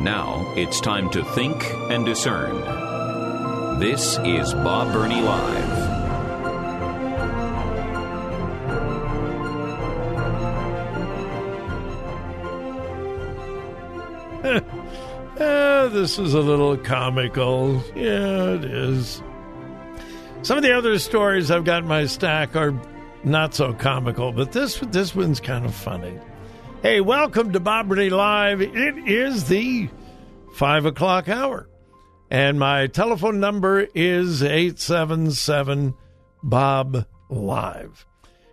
Now it's time to think and discern. This is Bob Burney Live. This is a little comical. Yeah, it is. Some of the other stories I've got in my stack are not so comical, but this one's kind of funny. Hey, welcome to Bob Burney Live. It is the 5 o'clock hour, and my telephone number is 877-BOB-LIVE,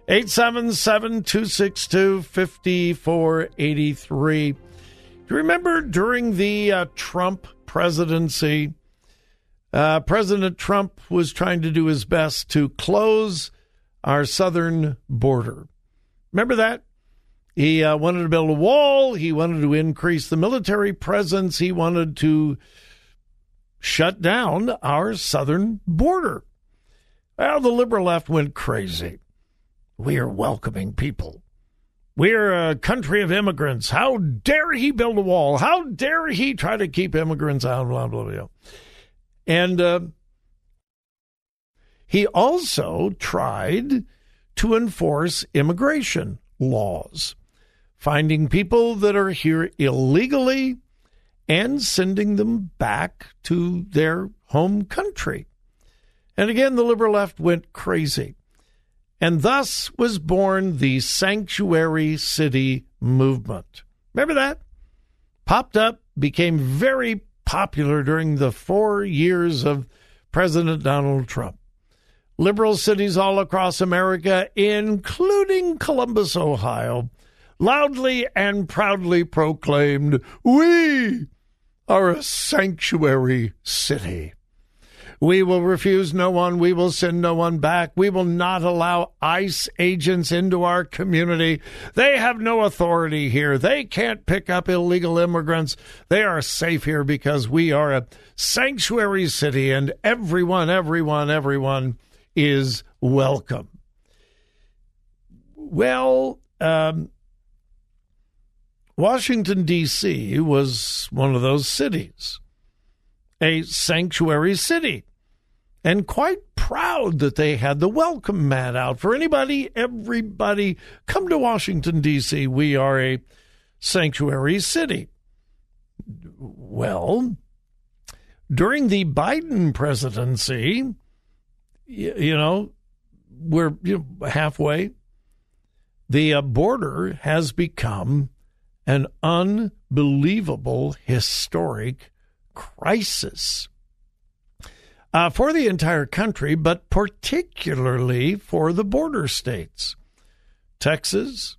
877-262-5483. Do you remember during the Trump presidency, President Trump was trying to do his best to close our southern border? Remember that? He wanted to build a wall. He wanted to increase the military presence. He wanted to shut down our southern border. Well, the liberal left went crazy. We are welcoming people. We're a country of immigrants. How dare he build a wall? How dare he try to keep immigrants out? Blah, blah, blah. And he also tried to enforce immigration laws, finding people that are here illegally and sending them back to their home country. And again, the liberal left went crazy. And thus was born the sanctuary city movement. Remember that? Popped up, became very popular during the 4 years of President Donald Trump. Liberal cities all across America, including Columbus, Ohio, loudly and proudly proclaimed, "We are a sanctuary city. We will refuse no one. We will send no one back. We will not allow ICE agents into our community. They have no authority here. They can't pick up illegal immigrants. They are safe here because we are a sanctuary city, and everyone is welcome." Well, Washington, D.C. was one of those cities, a sanctuary city, and quite proud that they had the welcome mat out for anybody, everybody. Come to Washington, D.C. We are a sanctuary city. Well, during the Biden presidency, we're halfway. The border has become an unbelievable, historic crisis for the entire country, but particularly for the border states. Texas,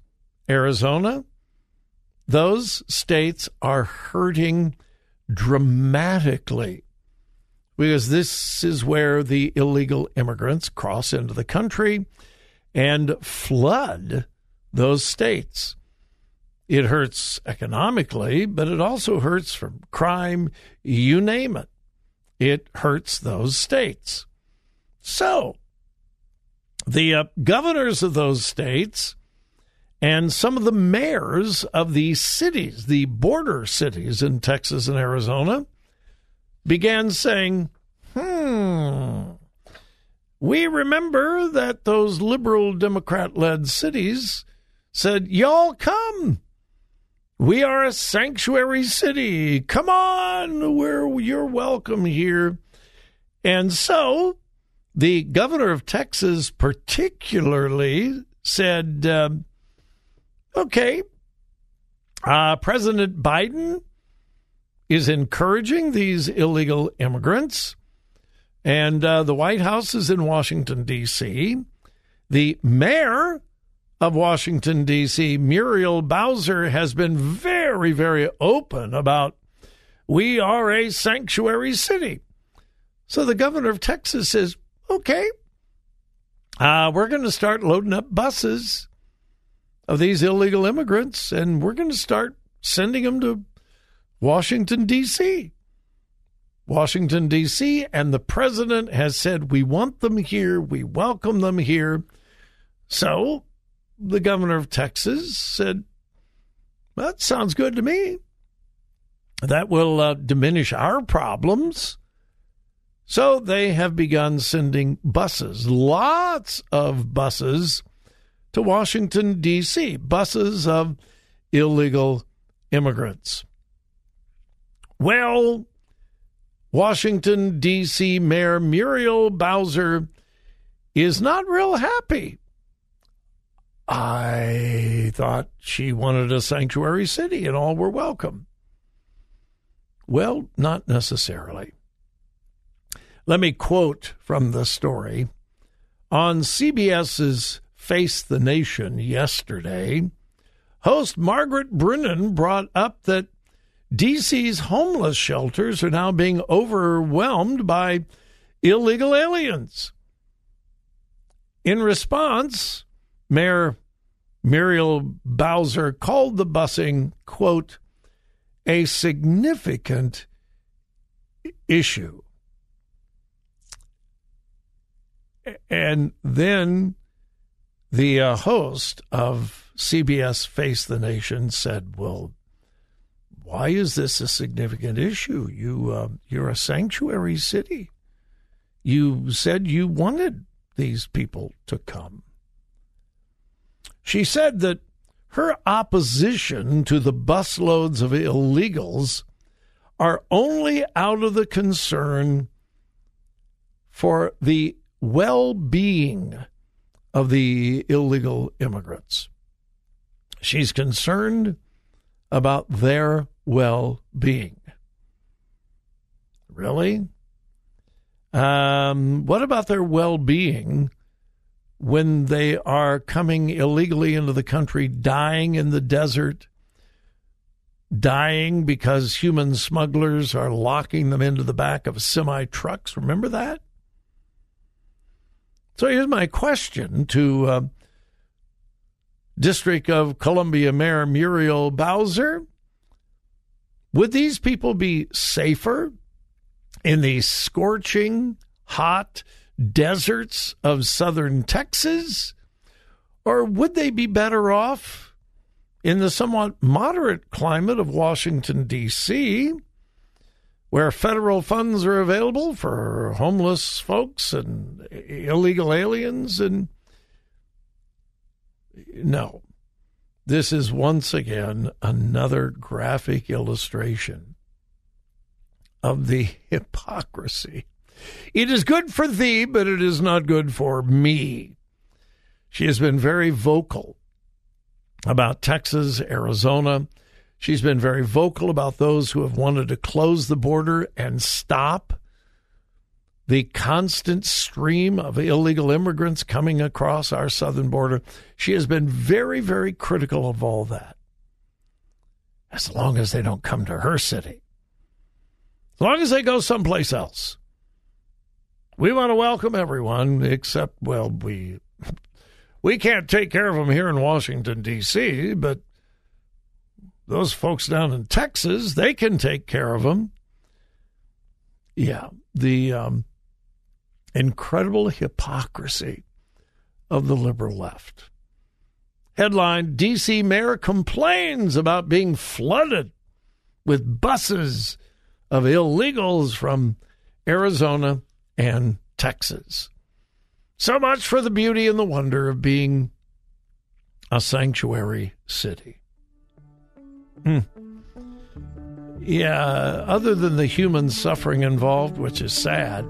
Arizona, those states are hurting dramatically, because this is where the illegal immigrants cross into the country and flood those states. It hurts economically, but it also hurts from crime, you name it. It hurts those states. So the governors of those states and some of the mayors of these cities, the border cities in Texas and Arizona, began saying, we remember that those liberal Democrat-led cities said, "Y'all come. We are a sanctuary city. Come on, you're welcome here." And so the governor of Texas particularly said, okay, President Biden is encouraging these illegal immigrants. And the White House is in Washington, D.C. The mayor of Washington, D.C., Muriel Bowser, has been very very, very open about we are a sanctuary city. So the governor of Texas says, okay, we're going to start loading up buses of these illegal immigrants, and we're going to start sending them to Washington, D.C. Washington, D.C., and the president has said, we want them here, we welcome them here. So the governor of Texas said, that sounds good to me. That will diminish our problems. So they have begun sending buses, lots of buses, to Washington, D.C., buses of illegal immigrants. Well, Washington, D.C. Mayor Muriel Bowser is not real happy. I thought she wanted a sanctuary city and all were welcome. Well, not necessarily. Let me quote from the story. On CBS's Face the Nation yesterday, host Margaret Brennan brought up that D.C.'s homeless shelters are now being overwhelmed by illegal aliens. In response, Mayor Muriel Bowser called the busing, quote, a significant issue. And then the host of CBS Face the Nation said, well, why is this a significant issue? You're a sanctuary city. You said you wanted these people to come. She said that her opposition to the busloads of illegals are only out of the concern for the well-being of the illegal immigrants. She's concerned about their well-being. Really? What about their well-being when they are coming illegally into the country, dying in the desert, dying because human smugglers are locking them into the back of semi-trucks? Remember that? So here's my question to District of Columbia Mayor Muriel Bowser. Would these people be safer in the scorching, hot deserts of southern Texas? Or would they be better off in the somewhat moderate climate of Washington, D.C., where federal funds are available for homeless folks and illegal aliens? And no, this is once again another graphic illustration of the hypocrisy. It is good for thee, but it is not good for me. She has been very vocal about Texas, Arizona. She's been very vocal about those who have wanted to close the border and stop the constant stream of illegal immigrants coming across our southern border. She has been very, very critical of all that. As long as they don't come to her city. As long as they go someplace else. We want to welcome everyone except, well, we can't take care of them here in Washington, D.C., but those folks down in Texas, they can take care of them. Yeah, the incredible hypocrisy of the liberal left. Headline, D.C. Mayor complains about being flooded with buses of illegals from Arizona and Texas. So much for the beauty and the wonder of being a sanctuary city. Yeah, other than the human suffering involved, which is sad,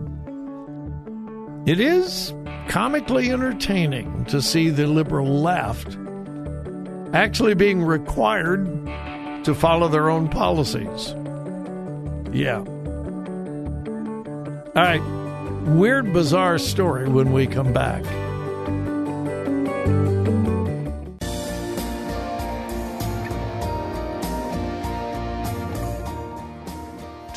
it is comically entertaining to see the liberal left actually being required to follow their own policies. Yeah. All right, weird, bizarre story when we come back.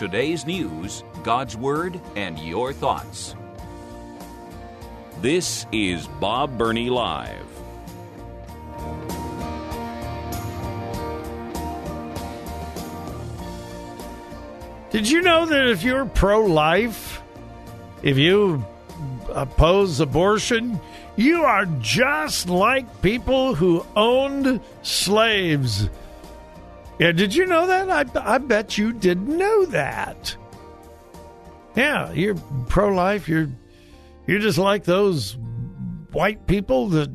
today's news, God's Word, and your thoughts. This is Bob Burney Live. Did you know that if you're pro-life, if you oppose abortion, you are just like people who owned slaves? Yeah, did you know that? I bet you didn't know that. Yeah, you're pro-life. You're just like those white people that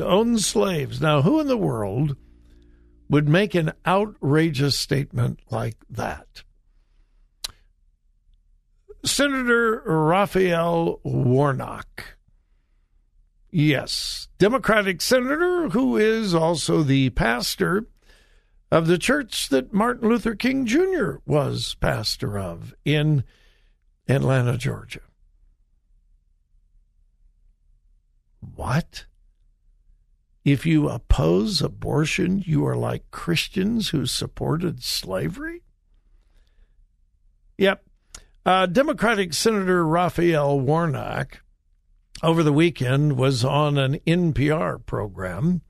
owned slaves. Now, who in the world would make an outrageous statement like that? Senator Raphael Warnock. Yes, Democratic senator who is also the pastor of the church that Martin Luther King Jr. was pastor of in Atlanta, Georgia. What? If you oppose abortion, you are like Christians who supported slavery? Yep. Democratic Senator Raphael Warnock over the weekend was on an NPR program.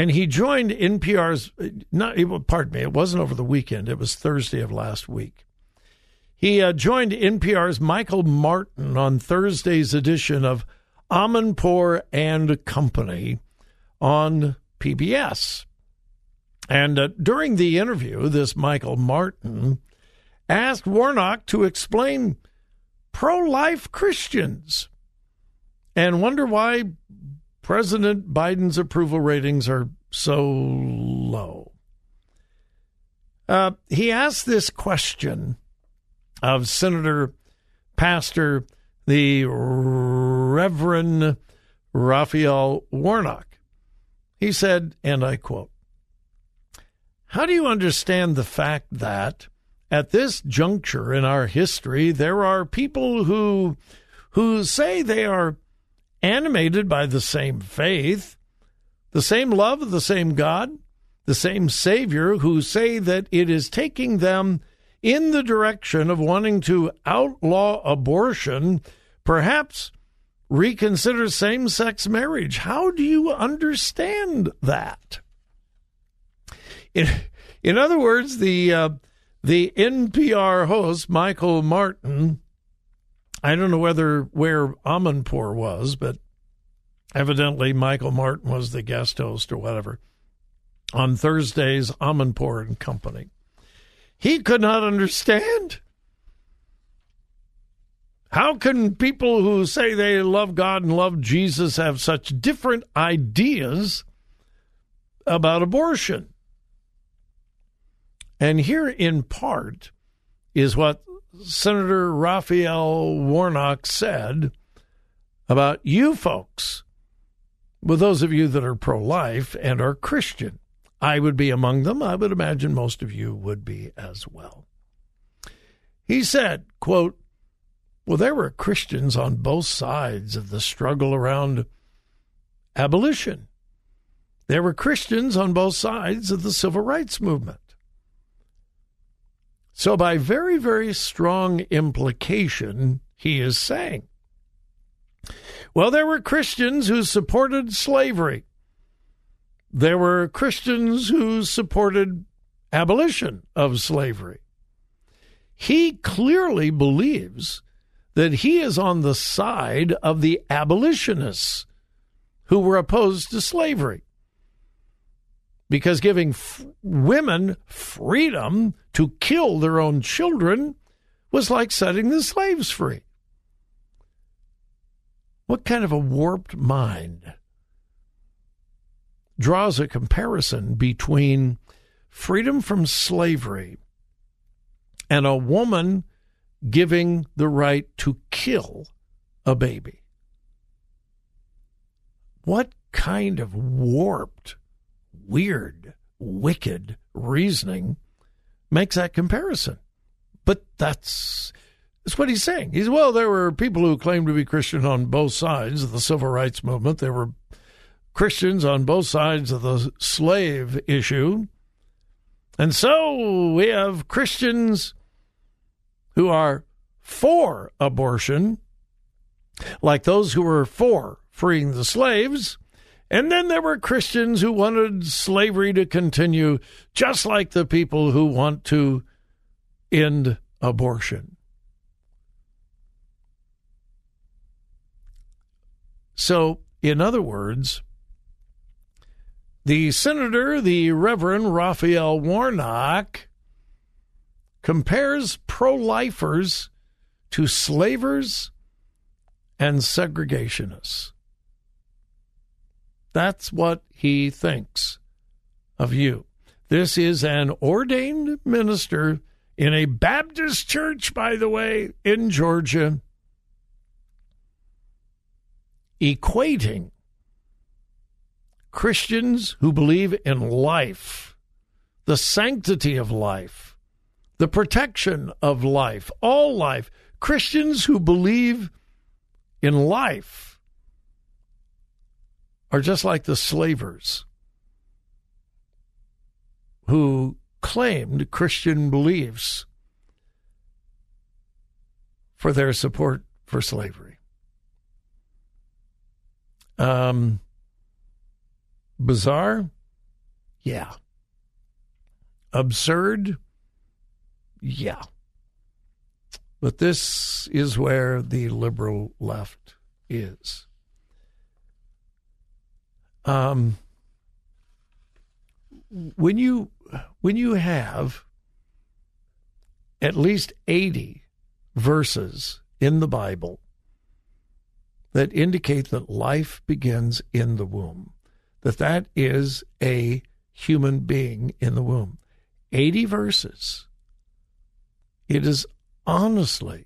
And he joined NPR's, it wasn't over the weekend, it was Thursday of last week. He joined NPR's Michael Martin on Thursday's edition of Amanpour and Company on PBS. And during the interview, this Michael Martin asked Warnock to explain pro-life Christians and wonder why President Biden's approval ratings are so low. He asked this question of Senator, Pastor, the Reverend Raphael Warnock. He said, and I quote, "How do you understand the fact that at this juncture in our history, there are people who say they are animated by the same faith, the same love of the same God, the same Savior, who say that it is taking them in the direction of wanting to outlaw abortion, perhaps reconsider same-sex marriage? How do you understand that?" In other words, the NPR host, Michael Martin, I don't know where Amanpour was, but evidently Michael Martin was the guest host or whatever on Thursday's Amanpour and Company. He could not understand. How can people who say they love God and love Jesus have such different ideas about abortion? And here, in part, is what Senator Raphael Warnock said about you folks, with those of you that are pro-life and are Christian. I would be among them. I would imagine most of you would be as well. He said, quote, "Well, there were Christians on both sides of the struggle around abolition. There were Christians on both sides of the civil rights movement. So by very, very strong implication, he is saying, well, there were Christians who supported slavery. There were Christians who supported abolition of slavery. He clearly believes that he is on the side of the abolitionists who were opposed to slavery, because giving women freedom to kill their own children was like setting the slaves free." What kind of a warped mind draws a comparison between freedom from slavery and a woman giving the right to kill a baby? What kind of warped, weird, wicked reasoning makes that comparison? But that's what he's saying. He's, well, there were people who claimed to be Christian on both sides of the civil rights movement. There were Christians on both sides of the slave issue. And so we have Christians who are for abortion, like those who were for freeing the slaves. And then there were Christians who wanted slavery to continue, just like the people who want to end abortion. So, in other words, the senator, the Reverend Raphael Warnock, compares pro-lifers to slavers and segregationists. That's what he thinks of you. This is an ordained minister in a Baptist church, by the way, in Georgia, equating Christians who believe in life, the sanctity of life, the protection of life, all life, Christians who believe in life are just like the slavers who claimed Christian beliefs for their support for slavery. Bizarre? Yeah. Absurd? Yeah. But this is where the liberal left is. When you have at least 80 verses in the Bible that indicate that life begins in the womb, that is a human being in the womb. 80 verses. It is honestly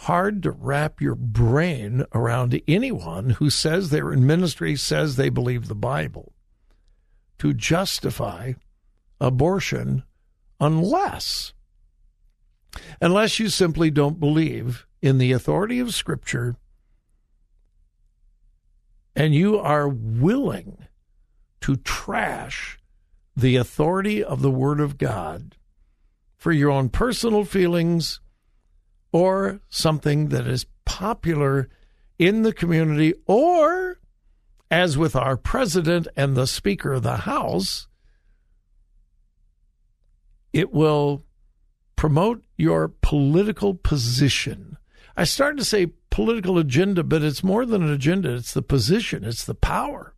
hard to wrap your brain around anyone who says they're in ministry, says they believe the Bible, to justify abortion unless you simply don't believe in the authority of Scripture and you are willing to trash the authority of the Word of God for your own personal feelings or something that is popular in the community, or, as with our president and the Speaker of the House, it will promote your political position. I started to say political agenda, but it's more than an agenda. It's the position. It's the power.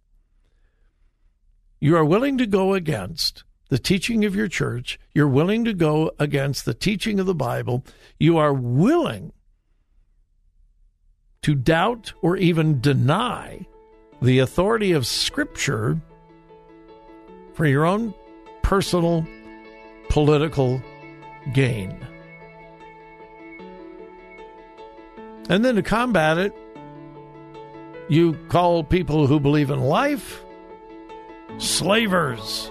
You are willing to go against the teaching of your church. You're willing to go against the teaching of the Bible. You are willing to doubt or even deny the authority of Scripture for your own personal political gain. And then to combat it, you call people who believe in life slavers